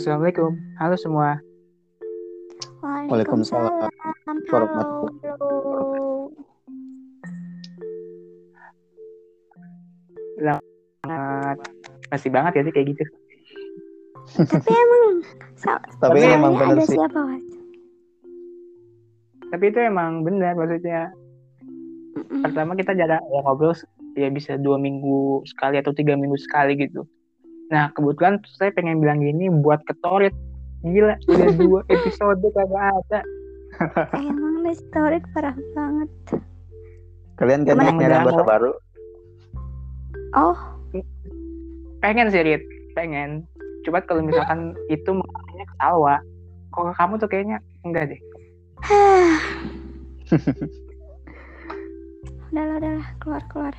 Assalamualaikum. Halo semua. Waalaikumsalam. Halo. Masih banget ya sih kayak gitu. Tapi emang benar sih. Tapi itu emang benar maksudnya. Pertama kita jarang ya ngobrol ya bisa 2 minggu sekali atau 3 minggu sekali gitu. Nah kebetulan saya pengen bilang gini buat ketorit. Gila udah 2 episode kagak ada. Emang ketorit parah banget. Kalian kan nyari bahasa baru? Oh pengen sih Rit, pengen. Coba kalau misalkan itu makanya ketawa. Kok kamu tuh kayaknya enggak deh. Udah, keluar.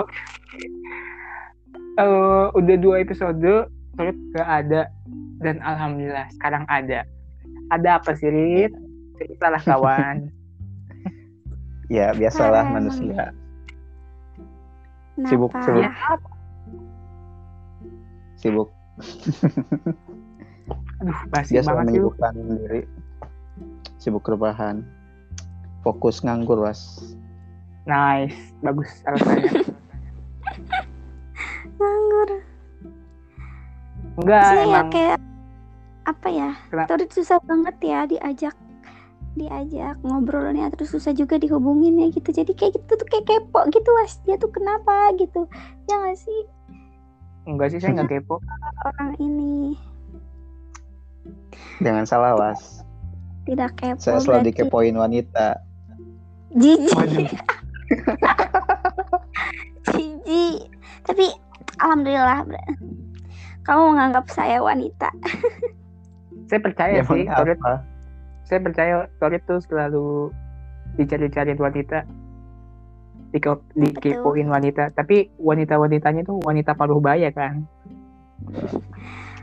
Oke. Udah 2 episode, Rit gak ada. Dan alhamdulillah, sekarang ada. Ada apa sih, Rit? Ceritalah kawan. Ya, biasalah manusia. Sibuk. Ya. Sibuk. Aduh, pasti banget sibuk. Biasa menyibukkan diri. Sibuk rebahan. Fokus nganggur, Was. Nice, bagus alasannya. Nganggur. Enggak, maksudnya emang. Ya kayak apa ya? Terus susah banget ya diajak ngobrolnya, terus susah juga dihubunginnya gitu. Jadi kayak gitu tuh kayak kepo gitu, Was. Dia tuh kenapa gitu? Ya nggak sih? Enggak sih, saya nggak kepo. Orang ini. Jangan salah, Was. Tidak kepo. Saya selalu dikepoin wanita. Jiji. Tapi alhamdulillah kamu menganggap saya wanita. Saya percaya ya, sih Torit. Saya percaya Torit tuh selalu dicari-cari wanita, dikepoin wanita. Tapi wanita-wanitanya tuh wanita paruh baya kan.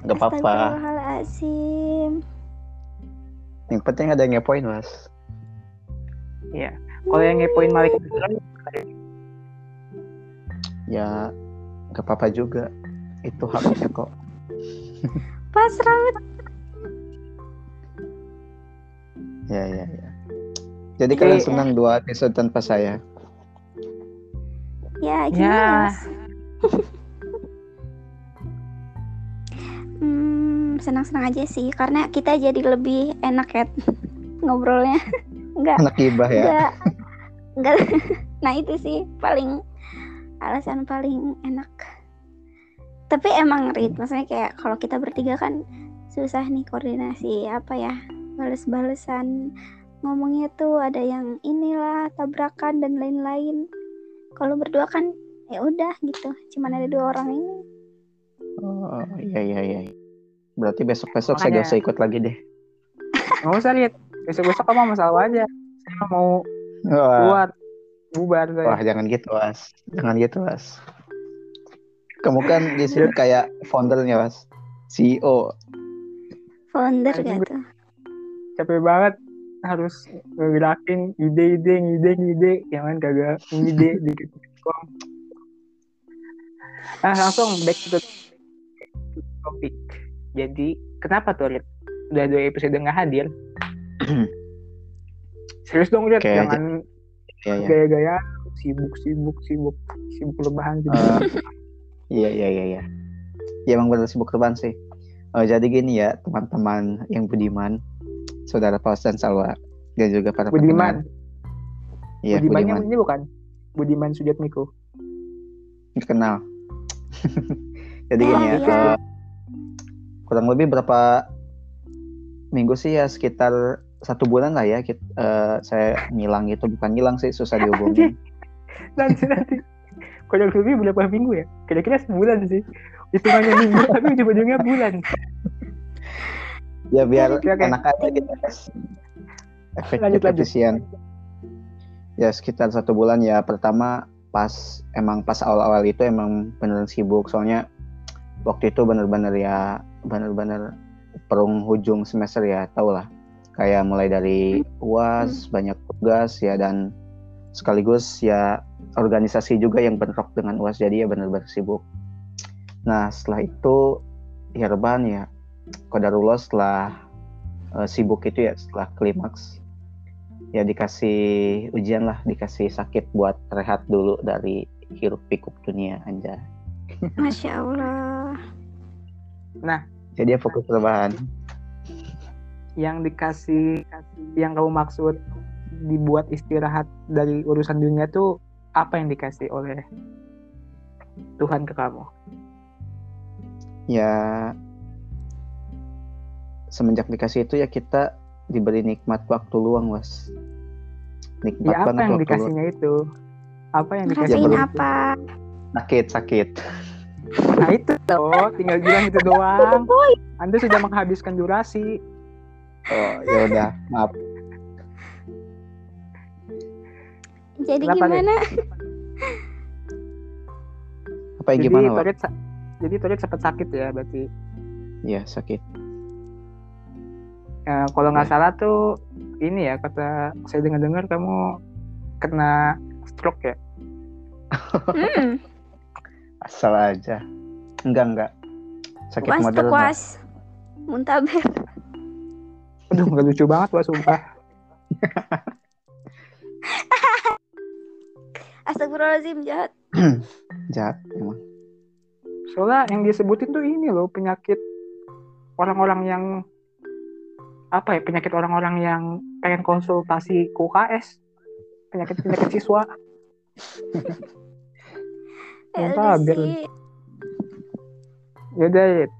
Gak apa-apa. Astagfirullahaladzim. Yang penting ada yang ngepoin, Mas. Iya. Kalau yang ngepoin malaikat Israel, ya gak apa-apa juga. Itu haknya kok. Pasrah. Ya. Jadi kalian senang 2 episode tanpa saya? Ya, gini ya. Mas. Senang-senang aja sih, karena kita jadi lebih enak ya ngobrolnya. Enggak enak gibah ya. Enggak. Nah itu sih paling alasan paling enak. Tapi emang Rit, maksudnya kayak kalau kita bertiga kan susah nih koordinasi apa ya, bales-balesan ngomongnya tuh ada yang inilah tabrakan dan lain-lain. Kalau berdua kan ya udah gitu, cuman ada 2 orang ini. Oh iya. Berarti besok-besok saya gak usah ikut lagi deh. Gak usah lihat. Besok-besok kamu masalah aja. Saya mau buat bubar saya. Wah jangan gitu as. Kamu kan di sini kayak foundernya Mas, CEO. Founder gak tuh. Capek banget harus ngelakin ide. Jangan kagak ide dikit-dikit. Nah langsung back to the topic. Jadi kenapa tuh Rit? Udah 2 episode nggak hadir. Serius dong Rit, jangan gaya-gaya sibuk rebahan gitu. Iya. Ya emang benar sibuk rebahan sih. Jadi gini ya teman-teman yang budiman, saudara Paus dan Salwa dan juga para budiman. Iya budiman. Budiman ini bukan Budiman Sujatmiko. Kenal. Jadi gini ya. Kurang lebih berapa minggu sih ya, sekitar 1 bulan lah ya kita, saya ngilang gitu, bukan ngilang sih, susah dihubungin. Nanti. Kurang lebih berapa minggu ya? Kira-kira 1 bulan sih. Hitungannya minggu tapi ujung-ujungnya bulan. Ya biar enak aja gitu. Efektif efisien. Ya sekitar 1 bulan ya. Pertama pas awal-awal itu emang beneran sibuk, soalnya waktu itu bener-bener perung hujung semester ya, tau lah kayak mulai dari UAS banyak tugas ya, dan sekaligus ya organisasi juga yang bentrok dengan UAS, jadi ya bener-bener sibuk. Nah setelah itu Irfan ya qadarullah setelah sibuk itu ya, setelah klimaks ya dikasih ujian lah, dikasih sakit buat rehat dulu dari hiruk pikuk dunia anjay. Masya Allah. Nah, jadi dia fokus rebahan. Yang dikasih, yang kamu maksud dibuat istirahat dari urusan dunia tuh apa yang dikasih oleh Tuhan ke kamu? Ya, semenjak dikasih itu ya kita diberi nikmat waktu luang, Was. Nikmat ya, apa yang dikasihnya luang. Itu? Apa yang dikasihin ya, apa? Sakit. Nah itu loh, tinggal bilang itu doang. Anda sudah menghabiskan durasi. Oh, ya udah, maaf. Jadi kenapa gimana? Apa yang jadi, gimana? Jadi Toilet sempat sakit ya berarti? Iya, sakit. Kalau nggak salah tuh ini ya, kata saya dengar-dengar kamu kena stroke ya? Asal aja. Enggak. Sakit model. Was muntaber. Aduh, nggak lucu banget Wak, sumpah. Astagfirullahaladzim, jahat. Jahat emang. Soalnya yang disebutin tuh ini loh, penyakit orang-orang yang apa ya, penyakit orang-orang yang pengen konsultasi ke UKS, penyakit siswa. Entah. Yaudah, Rit.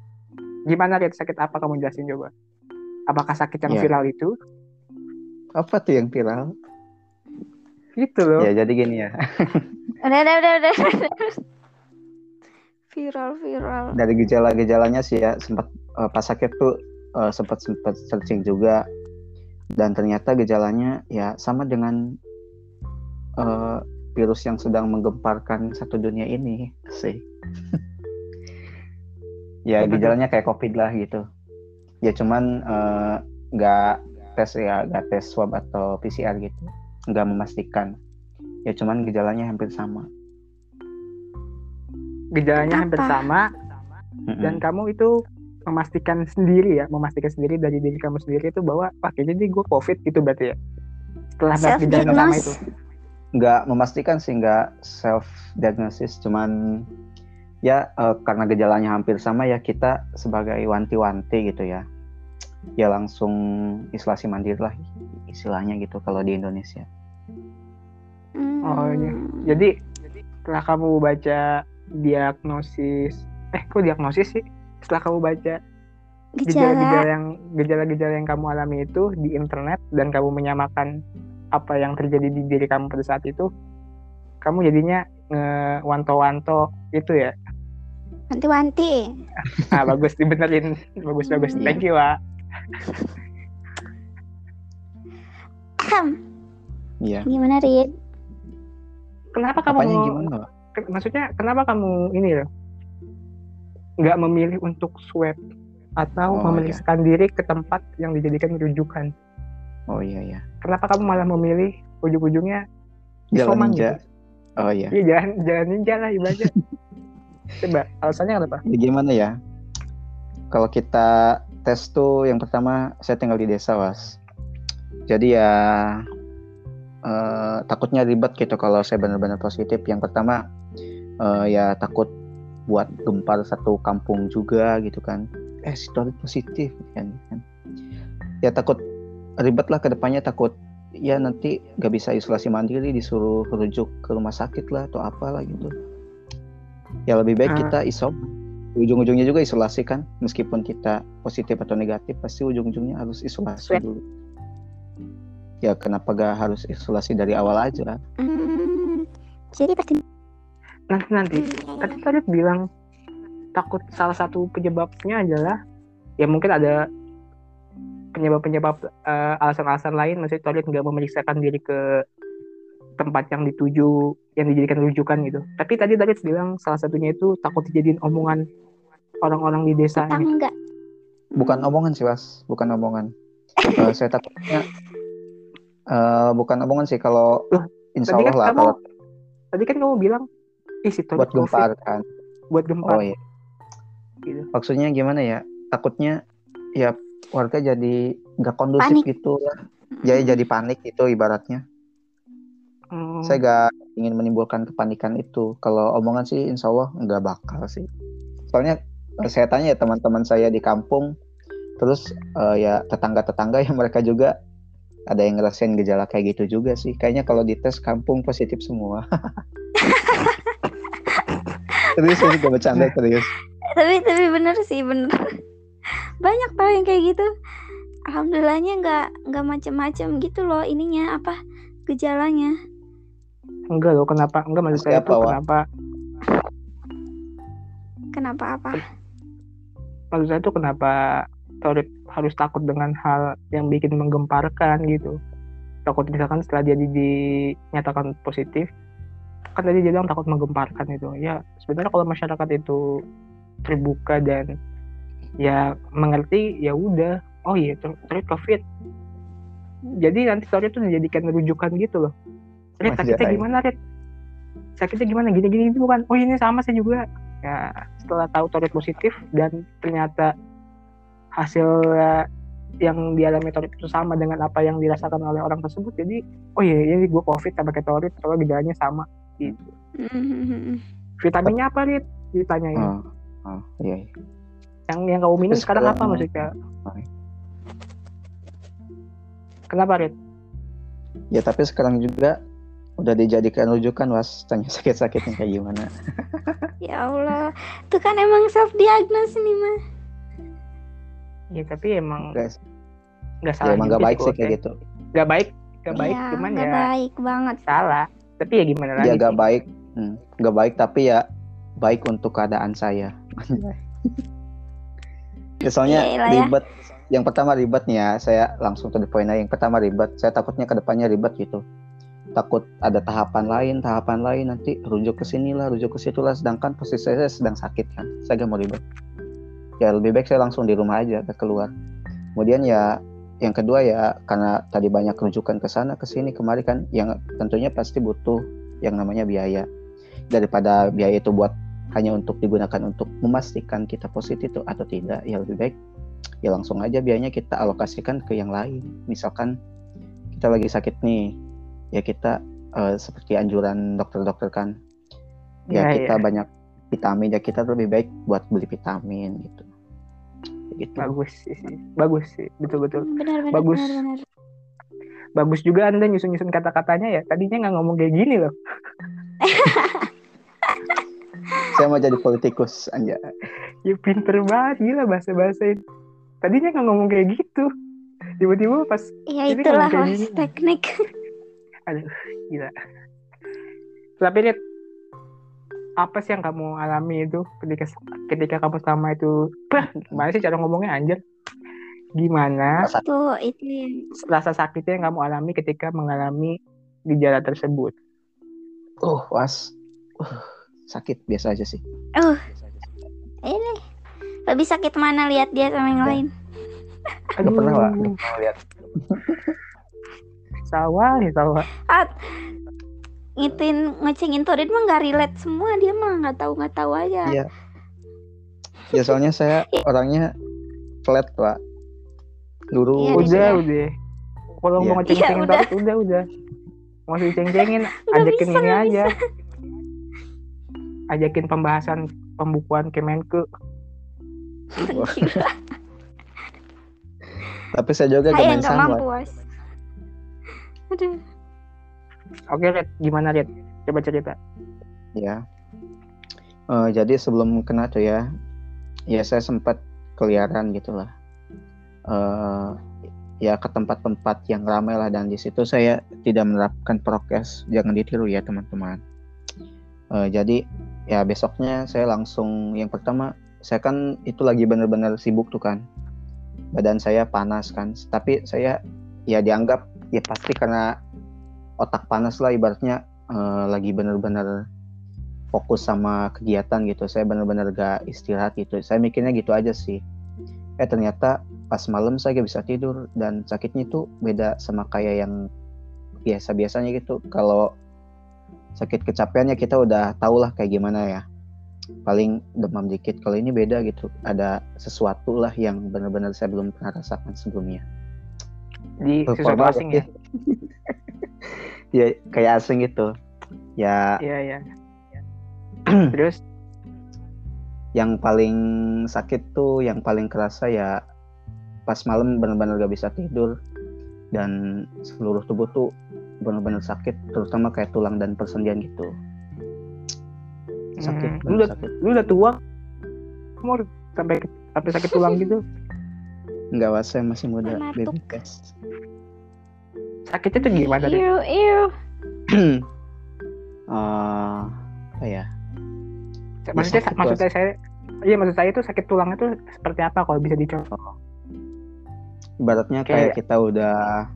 Gimana Rit, sakit apa kamu jelasin coba? Apakah sakit yang viral itu? Apa tuh yang viral? Gitu loh. Ya jadi gini ya. Udah. Viral. Dari gejala-gejalanya sih ya, sempat pas sakit tuh sempat searching juga, dan ternyata gejalanya ya sama dengan virus yang sedang menggemparkan satu dunia ini sih. Ya gejalanya kayak COVID lah gitu. Ya cuman nggak tes swab atau PCR gitu, nggak memastikan. Ya cuman gejalanya hampir sama. Gejalanya hampir sama. Dan kamu itu memastikan sendiri dari diri kamu sendiri itu bahwa kayaknya jadi gue COVID gitu berarti ya, setelah self diagnosis itu. Nggak memastikan sih, nggak self diagnosis, cuman ya karena gejalanya hampir sama ya kita sebagai wanti-wanti gitu ya langsung isolasi mandiri lah istilahnya gitu kalau di Indonesia. Oh iya, jadi setelah kamu baca setelah kamu baca gejala-gejala yang kamu alami itu di internet dan kamu menyamakan apa yang terjadi di diri kamu pada saat itu, kamu jadinya wanto-wanto itu ya? Wanti-wanti. Bagus, dibenerin. Bagus. Thank you, Wak. Yeah. Gimana, Rit? Kenapa apanya kamu gimana? Maksudnya, kenapa kamu ini loh nggak memilih untuk swab atau memeriksakan diri ke tempat yang dijadikan rujukan? Oh iya. Kenapa kamu malah memilih ujung-ujungnya jalan ninja? Gitu? Oh iya. Iya, jalan ninja lah ibaratnya. Coba alasannya kenapa? Ya, gimana ya? Kalau kita tes tuh yang pertama, saya tinggal di desa, Was. Jadi ya takutnya ribet gitu kalau saya benar-benar positif. Yang pertama ya takut buat gempar satu kampung juga gitu kan. Si Toilet positif kan. Ya takut ribet lah kedepannya, takut ya nanti gak bisa isolasi mandiri, disuruh rujuk ke rumah sakit lah atau apalah gitu. Ya lebih baik kita ujung-ujungnya juga isolasi kan, meskipun kita positif atau negatif pasti ujung-ujungnya harus isolasi dulu. Ya kenapa gak harus isolasi dari awal aja? Jadi pasti nanti tadi Toilet bilang takut salah satu penyebabnya adalah ya mungkin ada penyebab alasan-alasan lain, maksudnya Toilet nggak memeriksakan diri ke tempat yang dituju yang dijadikan rujukan gitu. Tapi tadi Toilet bilang salah satunya itu takut dijadiin omongan orang-orang di desa. Enggak. Bukan omongan sih, Mas, bukan omongan. Saya takutnya bukan omongan sih kalau insyaallah lah. Tadi kan kamu bilang buat gempar kan. Buat gempar. Oh iya. gitu. Maksudnya gimana ya, takutnya ya warga jadi gak kondusif panik. Gitu lah. Jadi panik gitu ibaratnya. Saya gak ingin menimbulkan kepanikan itu. Kalau omongan sih insya Allah gak bakal sih. Soalnya saya tanya ya teman-teman saya di kampung. Terus ya tetangga-tetangga yang mereka juga ada yang ngerasain gejala kayak gitu juga sih. Kayaknya kalau dites kampung positif semua. Serius sih, gak bercanda serius. Tapi bener sih, bener. Banyak tau yang kayak gitu. Alhamdulillahnya nggak macem-macem gitu loh ininya, apa gejalanya. Enggak loh, kenapa? Enggak, maksud saya tuh kenapa apa? Maksud saya tuh kenapa Taurik harus takut dengan hal yang bikin menggemparkan gitu. Takut misalkan setelah dia dinyatakan positif, kan tadi dia bilang takut menggemparkan itu. Ya sebenarnya kalau masyarakat itu terbuka dan ya mengerti, ya udah, oh iya Taurik COVID, jadi nanti Taurik itu dijadikan rujukan gitu loh. Rit, sakitnya gimana Rit? Sakitnya gimana? Gini-gini gitu bukan? Oh ini sama saya juga. Ya setelah tahu Taurik positif dan ternyata hasil yang dialami Taurik itu sama dengan apa yang dirasakan oleh orang tersebut, jadi oh iya jadi gue COVID sama kayak Taurik, kalau gejalanya sama gitu. Vitaminnya apa Rit? Ditanyain. Iya. Yang kamu minum sekarang apa maksudnya? Kenapa Rit? Ya tapi sekarang juga udah dijadikan rujukan, was, tanya sakit-sakitnya kayak gimana. Ya Allah, itu kan emang self diagnose nih mah. Ya tapi emang nggak salah. Ya, emang nggak baik sih kayak gitu. Nggak baik, ya, cuman ya. Nggak baik banget. Salah. Tapi ya gimana lagi? Ya nggak baik, nggak baik tapi ya baik untuk keadaan saya. Soalnya ya, ribet. Yang pertama ribetnya, saya langsung to the point aja. Yang pertama ribet, saya takutnya kedepannya ribet gitu. Takut ada tahapan lain nanti rujuk ke sinilah, rujuk ke situlah. Sedangkan posisi saya sedang sakit kan, saya gak mau ribet. Ya lebih baik saya langsung di rumah aja, gak keluar. Kemudian ya yang kedua ya karena tadi banyak rujukan ke sana, ke sini, kemari kan, yang tentunya pasti butuh yang namanya biaya. Daripada biaya itu buat hanya untuk digunakan untuk memastikan kita positif itu atau tidak, ya lebih baik ya langsung aja biayanya kita alokasikan ke yang lain. Misalkan kita lagi sakit nih, ya kita seperti anjuran dokter-dokter kan, ya kita banyak vitamin, ya kita lebih baik buat beli vitamin gitu. Gitu. Bagus sih, betul-betul. Benar, bagus. Bagus juga Anda nyusun-nyusun kata-katanya ya. Tadinya nggak ngomong kayak gini loh. Saya mau jadi politikus aja. Ya pinter banget, gila bahasa-bahasa itu. Tadinya nggak ngomong kayak gitu, tiba-tiba pas ya itulah mas teknik. Aduh gila. Tapi lihat apa sih yang kamu alami itu ketika kamu sama itu, gimana sih cara ngomongnya anjir? Gimana rasa sakitnya yang kamu alami ketika mengalami gejala tersebut? Sakit biasa aja sih. Ini lebih sakit mana lihat dia sama yang lain? Gak pernah lah lihat. Sawah. Ngecengin Torin mah nggak relate semua, dia mah nggak tahu aja. Iya. Ya soalnya saya orangnya flat pak. Dulu udah. Kalau mau ngecengin Torin udah. Mau diceng-cengin ajakin ini aja. Ajakin pembahasan pembukuan Kemenke. Tapi saya juga gak mampu. Aduh. Oke Red, gimana Red? Coba cerita. Ya. Jadi sebelum kena tuh ya saya sempat keliaran gitulah. Ya ke tempat-tempat yang ramai lah, dan di situ saya tidak menerapkan prokes, jangan ditiru ya teman-teman. Jadi ya besoknya saya langsung, yang pertama saya kan itu lagi benar-benar sibuk tuh kan, badan saya panas kan, tapi saya ya dianggap ya pasti karena otak panas lah ibaratnya, lagi benar-benar fokus sama kegiatan gitu, saya benar-benar gak istirahat gitu, saya mikirnya gitu aja sih. Ternyata pas malam saya gak bisa tidur, dan sakitnya itu beda sama kayak yang biasa-biasanya gitu. Kalau sakit kecapeannya kita udah tau lah kayak gimana ya. paling demam dikit. Kalau ini beda gitu, ada sesuatu lah yang benar-benar saya belum pernah rasakan sebelumnya di sesuatu asing ya. Ya kayak asing gitu ya. Iya. Terus yang paling sakit tuh, yang paling kerasa ya pas malam benar-benar gak bisa tidur dan seluruh tubuh tuh benar-benar sakit, terutama kayak tulang dan persendian gitu. Sakit. Lu udah tua, umur sampai sakit tulang gitu? Enggak, Mas, saya masih muda, baby guys. Sakitnya tuh gimana deh? Apa ya? Maksud saya itu sakit tulangnya tuh seperti apa kalau bisa dicontoh? Ibaratnya kayak kita udah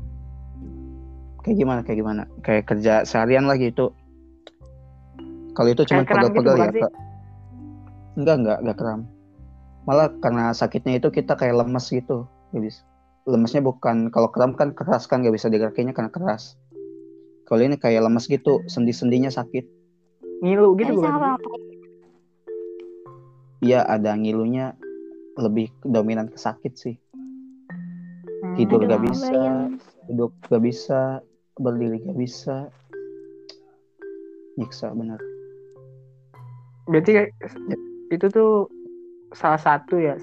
kayak gimana kayak kerja seharian lah gitu. Kalau itu cuma pegal-pegal gitu, ya enggak kram, malah karena sakitnya itu kita kayak lemes gitu. Lemesnya bukan, kalau kram kan keras kan gak bisa digerakinnya karena keras. Kalau ini kayak lemes gitu, sendi-sendinya sakit, ngilu gitu bukan? Iya, ada ngilunya, lebih dominan ke sakit sih. Tidur gak bisa, duduk gak bisa, berdiri gak bisa, nyiksa benar. Berarti itu tuh salah satunya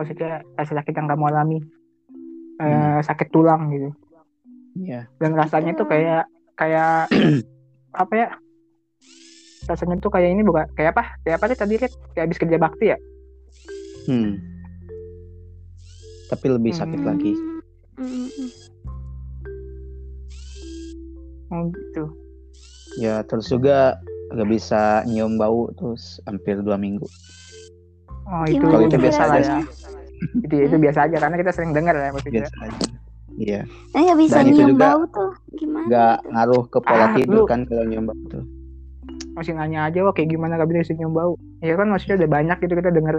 maksudnya rasa sakit yang kamu alami, sakit tulang gitu. Iya. Yeah. Dan rasanya tuh kayak apa ya? Rasanya tuh kayak ini bukan kayak apa sih tadi lihat, kayak habis kerja bakti ya? Tapi lebih sakit lagi. Oh gitu. Ya, terus juga nggak bisa nyium bau terus hampir 2 minggu. Oh, itu kalau itu biasa aja ya. Itu biasa aja karena kita sering dengar ya maksudnya. Biasa aja. Iya. Nggak bisa nyium bau tuh gimana? Nggak ngaruh ke pola tidur kan kalau nyium bau tuh. Masih nanya aja wah kayak gimana nggak bisa nyium bau? Ya kan maksudnya udah banyak gitu kita dengar.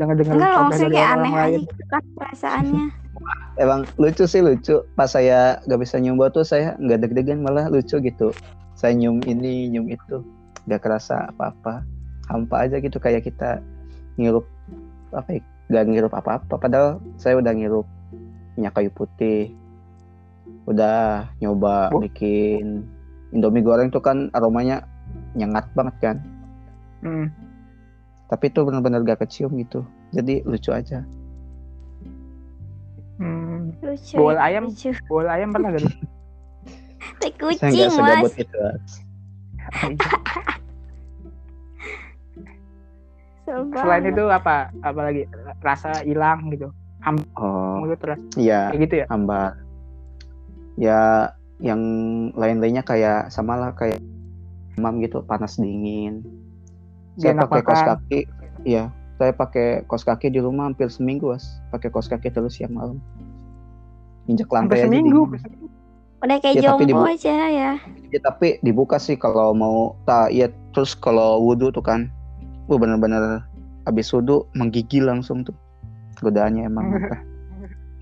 Enggak, maksudnya kayak aneh aja gitu kan perasaannya. Emang lucu sih, lucu. Pas saya nggak bisa nyium bau tuh saya nggak deg-degan, malah lucu gitu. Saya nyium ini, nyium itu, gak kerasa apa-apa, hampa aja gitu, kayak kita ngirup apa-apa, padahal saya udah ngirup minyak kayu putih, udah nyoba bikin Indomie goreng tuh kan aromanya nyengat banget kan, tapi tuh benar-benar gak kecium gitu, jadi lucu aja. Bol ayam pernah gak? Kucing, saya nggak segabut itu. Selain itu apa lagi? Rasa hilang gitu, mulut terus. Iya. Kayak gitu ya. Hambar. Ya, yang lain-lainnya kayak samalah kayak demam gitu, panas dingin. Saya pakai kaos kaki. Iya, saya pakai kaos kaki di rumah hampir seminggu, Mas. Pakai kaos kaki terus siang malam. Injak lantai aja. Seminggu. Udah kayak ya, jompo aja ya. Ya tapi dibuka sih kalau mau. Ya terus kalau wudu tuh kan, bener-bener abis wudu menggigil langsung tuh. Godaannya emang.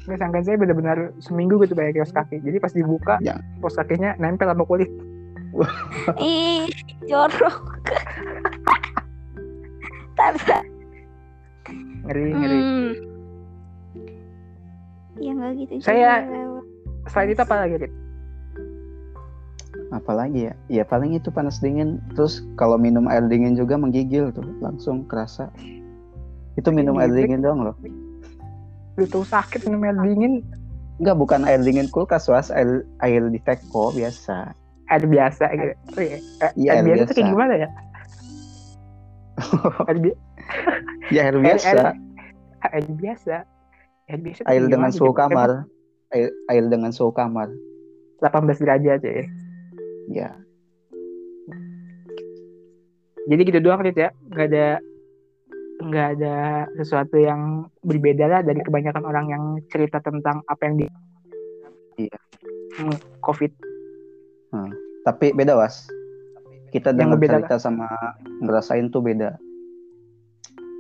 Sangkaan saya bener-bener seminggu gitu pakai kaos kaki. Jadi pas dibuka, kaos kakinya nempel sama kulit. Ih, jorok. Tanda. Ngeri. Ya nggak gitu. Saya selain itu apa lagi, Rit? Apalagi ya? Ya paling itu panas dingin. Terus kalau minum air dingin juga menggigil tuh, langsung kerasa. Itu minum air dingin doang loh. Lu tuh sakit minum air dingin? Enggak, bukan air dingin kulkas, Was. Air di teko biasa. Air biasa gitu. Iya, air biasa tuh kayak gimana ya? Ya air biasa. Air biasa. Air dengan suhu kamar. Air dengan suhu kamar 18 derajat aja ya. Ya. Jadi gitu doang ya, nggak ada sesuatu yang berbeda lah dari kebanyakan orang yang cerita tentang apa yang di COVID. Tapi beda, Was. Kita dengar cerita sama ngerasain tuh beda.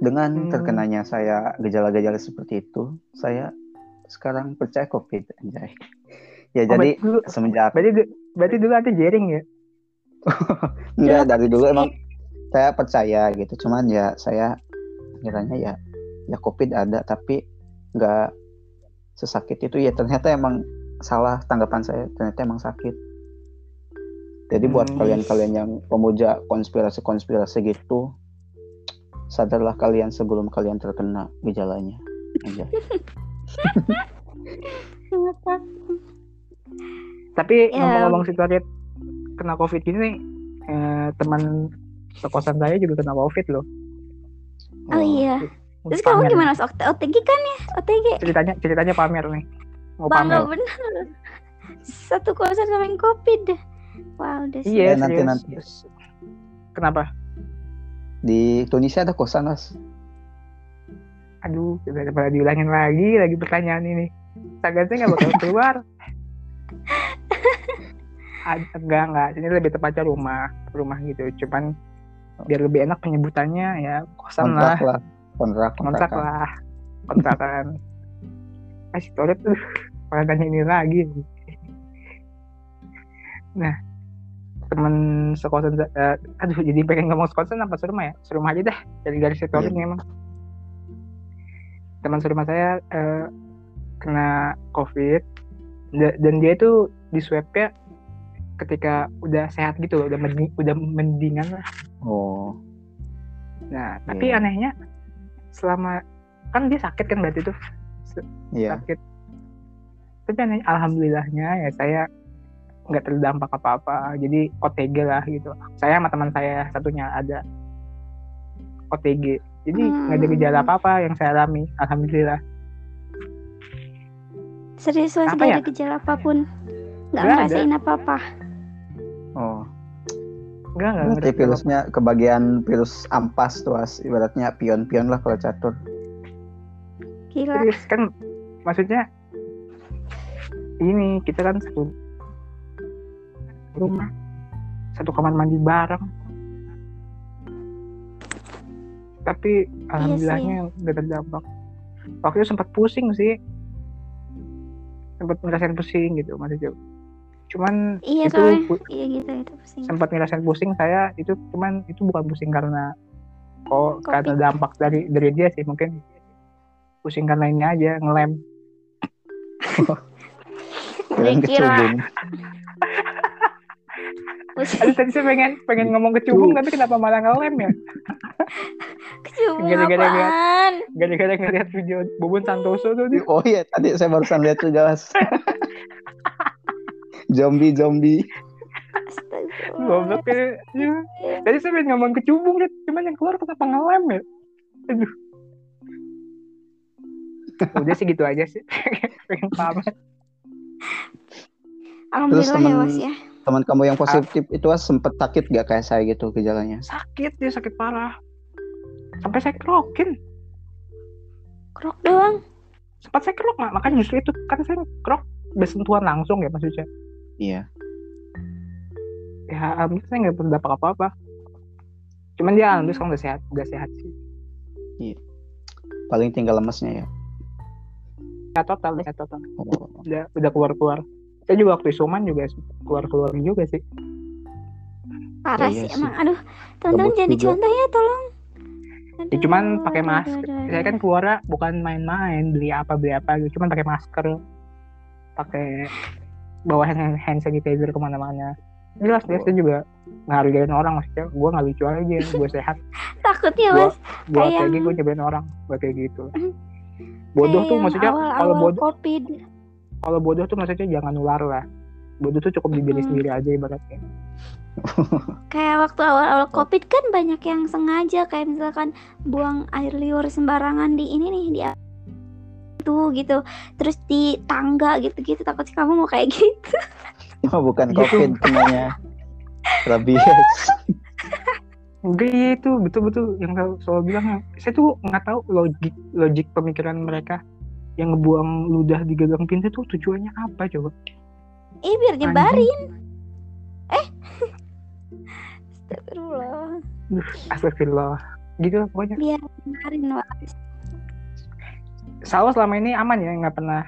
Dengan terkenanya saya gejala-gejala seperti itu, saya sekarang percaya COVID, anjay. Ya jadi semenjak berarti dulu anti jering ya. Enggak, dari dulu emang saya percaya gitu, cuman ya saya kiranya ya COVID ada tapi nggak sesakit itu, ya ternyata emang salah tanggapan saya, ternyata emang sakit. Jadi buat kalian-kalian yang pemuja konspirasi-konspirasi gitu, sadarlah kalian sebelum kalian terkena gejalanya aja. Tapi ngomong-ngomong situasi kena COVID gini, teman sekosan saya juga kena COVID loh. Oh iya. Terus pamer. Kamu gimana? OTG kan ya? OTG. Ceritanya pamer nih. Mau pamer. Bangga bener. Satu kosan sama yang COVID. Wow, udah sih. Iya, nanti. Kenapa? Di Indonesia ada kosan, Mas. Aduh, daripada diulangin lagi pertanyaan ini. Sagasnya nggak bakal keluar. Enggak, ini lebih tepatnya rumah gitu, cuman biar lebih enak penyebutannya ya kosan lah, kontrakan. Kasih toilet tuh, makanya ini lagi. Nah, temen sekosan, aduh jadi pengen ngomong sekosan apa serumah ya, serumah aja dah, jadi garis toilet nih emang. Teman serumah saya kena COVID dan dia tuh di swabnya ketika udah sehat gitu loh, udah mendingan lah. Oh. Nah, tapi anehnya selama kan dia sakit kan berarti tuh. Sakit. Tapi anehnya alhamdulillahnya ya saya enggak terdampak apa-apa. Jadi OTG lah gitu. Saya sama teman saya satunya ada OTG. Jadi enggak ada gejala apa-apa yang saya alami, alhamdulillah. Serius enggak ada gejala apapun. Enggak ngerasain apa-apa. Oh. Enggak berarti virusnya kebagian virus ampas tuh, ibaratnya pion-pion lah kalau catur. Gila. Terus kan maksudnya ini kita kan satu rumah, satu kamar mandi bareng. Tapi alhamdulillahnya enggak terdampak. Waktu itu sempat pusing sih. Sempat ngerasain pusing gitu, maksudnya. Cuman iya, itu pusing. Sempat ngerasain pusing saya itu, cuman itu bukan pusing karena karena dampak dari dia sih, mungkin pusing karena ini aja ngelem. Kira. Aduh, tadi saya pengen ngomong kecubung tapi kenapa malah ngelem ya? Kecubung apaan? Gara-gara ngeliat video Bobon Santoso tuh. Oh iya, tadi saya barusan lihat tuh jelas. Zombie. Goblok ya. Tadi saya pengen ngomong kecubung, cuman yang keluar kenapa ngelem ya? Aduh. Udah sih gitu aja sih. Pengen pamer. Alhamdulillah temen, ya Mas ya. Teman kamu yang positif itu sempet sakit gak kayak saya gitu gejalanya? Sakit, dia sakit parah. Sampai saya krokin. Krok doang? Sempat saya krok, makanya justru itu. Kan saya krok bersentuhan langsung ya maksudnya. Iya. Ya alhamdulillah saya nggak berdampak apa-apa. Cuman dia alhamdulillah sekarang udah sehat sih. Iya. Paling tinggal lemesnya ya. Total. Oh. Udah keluar. Saya juga waktu isoman juga keluar juga sih. Parah sih emang. Aduh, tonton jadi contoh ya tolong. Aduh, ya, cuman pakai masker. Aduh. Saya kan keluar bukan main-main beli apa gitu. Cuman pakai masker. Pakai bawa hand sanitizer kemana-mana. Jelas dia juga ngehargain orang, maksudnya gue nggak lucu aja, gue sehat. Takutnya Mas. Buat kayak gue nyebarin orang, buat kayak gitu. Bodoh tuh maksudnya kalau bodoh tuh maksudnya jangan nular lah. Bodoh tuh cukup dibeli sendiri aja ibaratnya. Kayak waktu awal-awal COVID kan banyak yang sengaja kayak misalkan buang air liur sembarangan di ini nih di gitu, terus di tangga gitu, takut sih kamu mau kayak gitu. Oh, bukan COVID namanya. Rabies. Enggak ya, itu betul-betul yang soal bilang, saya tuh nggak tahu logik pemikiran mereka yang ngebuang ludah di gagang pintu tuh tujuannya apa coba? Biar nyebarin. Astagfirullah. Gitu lah pokoknya. Biar nyebarin Mas. Salah selama ini aman ya, nggak pernah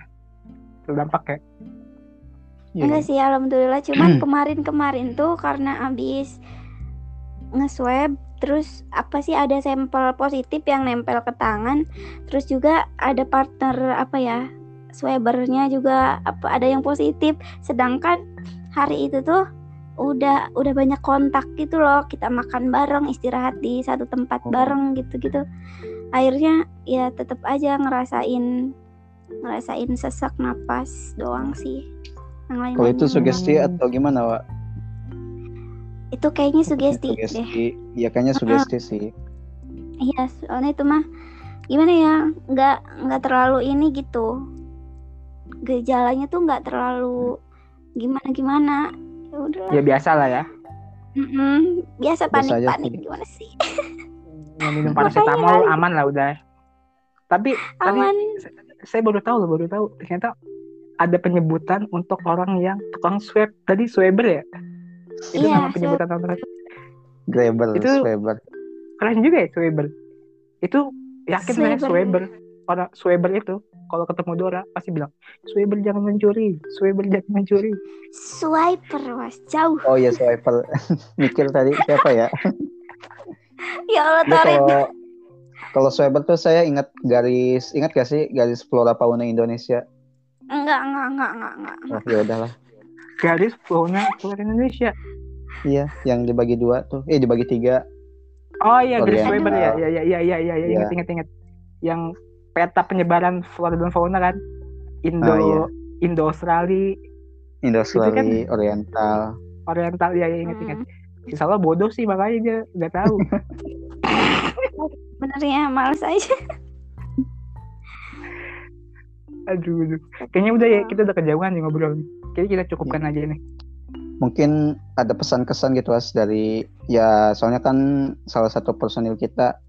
terdampak ya? Enggak sih, alhamdulillah. Cuman kemarin tuh karena abis nge-swab Terus apa sih, ada sampel positif yang nempel ke tangan. Terus juga ada partner apa ya, swipernya juga apa, ada yang positif. Sedangkan hari itu tuh udah banyak kontak gitu loh. Kita makan bareng, istirahat di satu tempat bareng gitu-gitu. Akhirnya ya tetap aja ngerasain sesak napas doang sih. Kalau itu sugesti atau gimana, Wak? Itu kayaknya sugesti deh. Iya, kayaknya sugesti sih. Iya, soalnya itu mah gimana ya, nggak terlalu ini gitu. Gejalanya tuh nggak terlalu gimana-gimana. Ya udahlah. Ya biasa lah ya. Biasa panik-panik panik. Gimana sih? Minum paracetamol aman lah udah. Tapi aman. Saya baru tahu ternyata ada penyebutan untuk orang yang tukang swab tadi, swaber ya. Itu iya, nama penyebutan orang. Graber, swaber. Keren juga ya swaber. Itu yakin namanya swaber. Orang swaber itu kalau ketemu Dora pasti bilang, "Swaber jangan mencuri, swaber jangan mencuri." Swiper, Mas. Jauh. Oh iya, swiper. Mikir tadi siapa ya? Ya Allah, tarik. Kalau swiper tuh saya ingat gak sih garis Flora Fauna Indonesia? Enggak. Oh, ya udahlah. Garis Flora Indonesia. Iya, yang dibagi 2 tuh. Dibagi 3. Oh iya, garis swiper ya. Iya, ingat. Yang peta penyebaran flora dan fauna kan. Indo-Australia, kan? Oriental, ya ingat. Salah bodoh sih makanya dia nggak tahu. Benernya malas aja. Aduh. Kayaknya udah ya, kita udah kejauhan nih ngobrol. Kayaknya kita cukupkan aja nih. Mungkin ada pesan-kesan gitu As dari, ya soalnya kan salah satu personil kita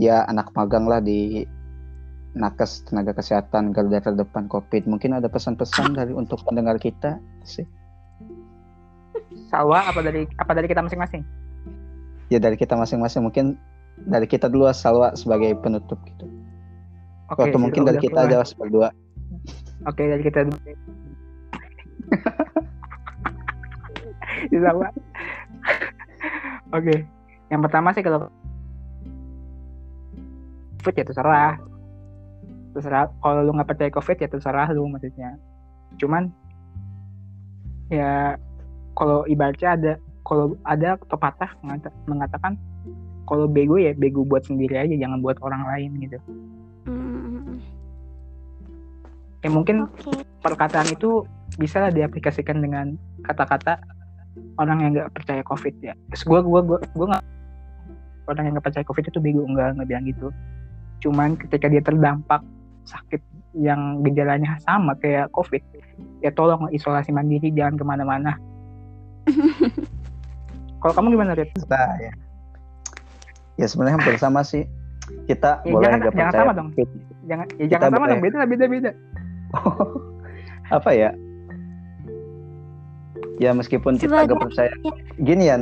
ya anak magang lah di Nakes Tenaga Kesehatan garda terdepan Covid. Mungkin ada pesan-pesan dari untuk pendengar kita sih. Sawa apa dari kita masing-masing? Ya dari kita masing-masing, mungkin dari kita dulu Salwa sebagai penutup gitu. Oke, mungkin dari kita aja berdua. Oke, dari kita dulu. Salwa. Oke. Yang pertama sih kalau Covid ya terserah. Kalau lu enggak percaya Covid ya terserah lu maksudnya. Cuman ya kalau ibaratnya ada pepatah mengatakan kalau bego ya bego buat sendiri aja, jangan buat orang lain gitu. Ya mungkin perkataan itu bisa lah diaplikasikan dengan kata-kata orang yang nggak percaya Covid ya. Gue nggak, orang yang nggak percaya Covid itu bego, nggak bilang gitu. Cuman ketika dia terdampak sakit yang gejalanya sama kayak Covid, ya tolong isolasi mandiri, jangan kemana-mana. Kalau kamu gimana, Rit? Ya sebenarnya hampir sama sih. Kita ya, boleh nggak percaya sama dong. Jangan sama dong. Beda. Apa ya? Ya meskipun kita nggak percaya. Gini ya.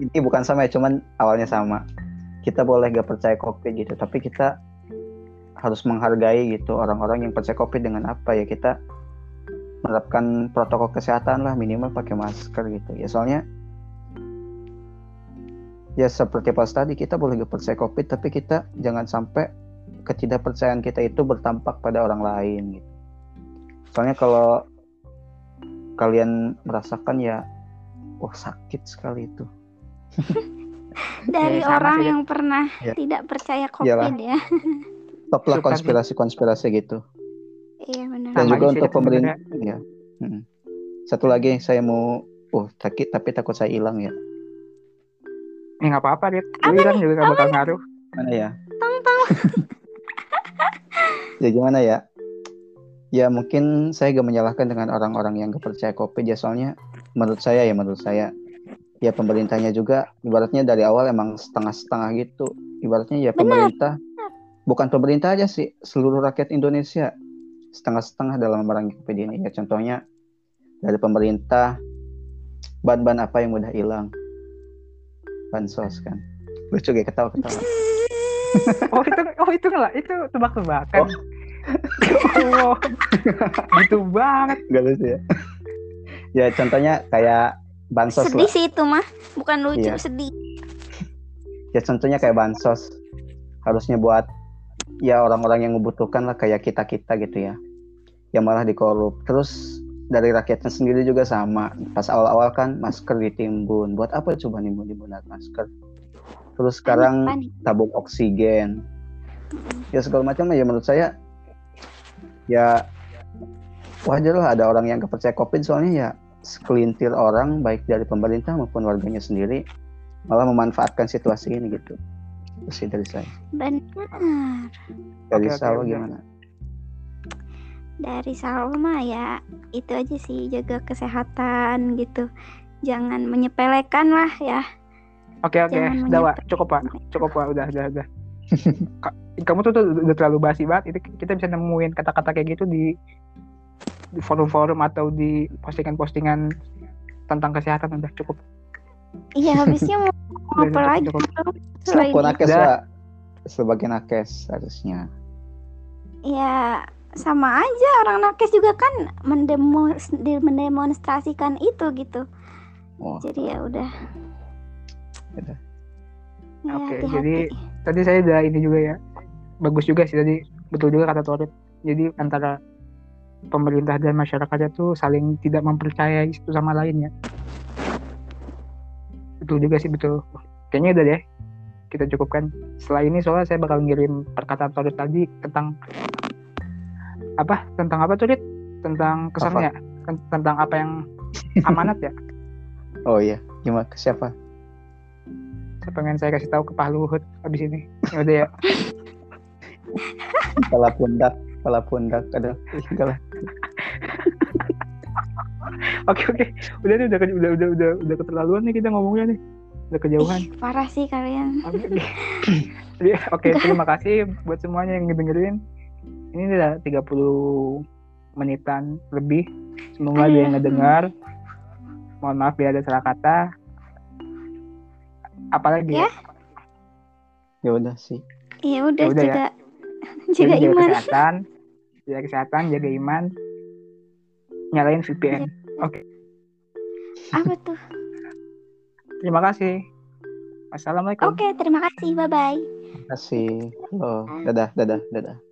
Ini bukan sama ya, cuman awalnya sama. Kita boleh nggak percaya Covid gitu, tapi kita harus menghargai gitu orang-orang yang percaya Covid dengan apa ya, kita menerapkan protokol kesehatan lah, minimal pakai masker gitu ya. Soalnya ya seperti pas tadi, kita boleh percaya Covid tapi kita jangan sampai ketidakpercayaan kita itu bertampak pada orang lain gitu. Soalnya kalau kalian merasakan ya wah sakit sekali itu dari orang yang pernah tidak percaya Covid. Yalah. Ya toplah konspirasi gitu. Iya benar. Dan juga untuk pemerintah ya. Satu lagi yang saya mau sakit tapi takut saya hilang ya. Enggak apa-apa, Dit. Hilang juga enggak bakal ngaruh. Mana ya? Tong. Ya gimana ya? Ya mungkin saya enggak menyalahkan dengan orang-orang yang enggak percaya Covid ya, soalnya menurut saya ya pemerintahnya juga ibaratnya dari awal emang setengah-setengah gitu. Ibaratnya ya pemerintah. Bukan pemerintah aja sih, seluruh rakyat Indonesia setengah-setengah dalam memerangi Covid ini ya. Contohnya dari pemerintah, ban-ban apa yang mudah hilang, bansos kan. Lucu ya, ketawa. Itu tebak-tebakan. Oh. Gitu banget. Gak lucu ya. Ya contohnya kayak bansos. Sedih lah. Sih itu mah, bukan lucu, sedih. Ya contohnya kayak bansos, harusnya buat ya orang-orang yang membutuhkan lah, kayak kita-kita gitu ya, yang malah dikorup. Terus dari rakyatnya sendiri juga sama. Pas awal-awal kan masker ditimbun, buat apa coba nimbun-nimbun masker. Terus sekarang tabung oksigen, ya segala macam. Ya menurut saya ya wajar lah ada orang yang kepercaya COVID, soalnya ya sekelintir orang baik dari pemerintah maupun warganya sendiri malah memanfaatkan situasi ini gitu. Terus dari saya. Benar. Dari Salwa gimana? Dari Salma ya itu aja sih, jaga kesehatan gitu, jangan menyepelekan lah ya. Oke Dawa, cukup pak, udah. Kamu tuh udah terlalu basi banget. Itu kita bisa nemuin kata-kata kayak gitu di forum-forum atau di postingan-postingan tentang kesehatan. Udah cukup. Iya, habisnya mau apa lagi? Selaku nakes lah, sebagai nakes harusnya. Iya, sama aja orang nakes juga kan mendemonstrasikan itu gitu. Oh. Jadi ya udah. Ya, oke, jadi tadi saya udah ini juga ya. Bagus juga sih tadi, betul juga kata Torit. Jadi antara pemerintah dan masyarakatnya tuh saling tidak mempercayai satu sama lainnya. Betul juga sih, betul. Kayaknya udah deh, kita cukupkan. Setelah ini soalnya saya bakal ngirim perkataan Torit tadi tentang apa? Tentang apa Torit? Tentang kesannya, tentang apa yang amanat ya? Oh iya, gimana ke siapa? Pengen saya kasih tahu ke Pak Luhut abis ini. Yaudah ya. Kepala pundak ada segala. Oke. Udah keterlaluan nih kita ngomongnya nih. Udah kejauhan. Ih, parah sih kalian. Oke, terima kasih buat semuanya yang dengerin. Ini udah 30 menitan lebih. Semoga ada yang ngedengar. Mohon maaf bila ada salah kata. Apalagi ya? Ya udah sih. Ya udah jaga ya. Jaga iman. Jaga kesehatan, jaga iman. Nyalain VPN. Oke. Apa tuh? Terima kasih. Wassalamualaikum. Oke, terima kasih. Bye bye. Terima kasih. Oh, dadah.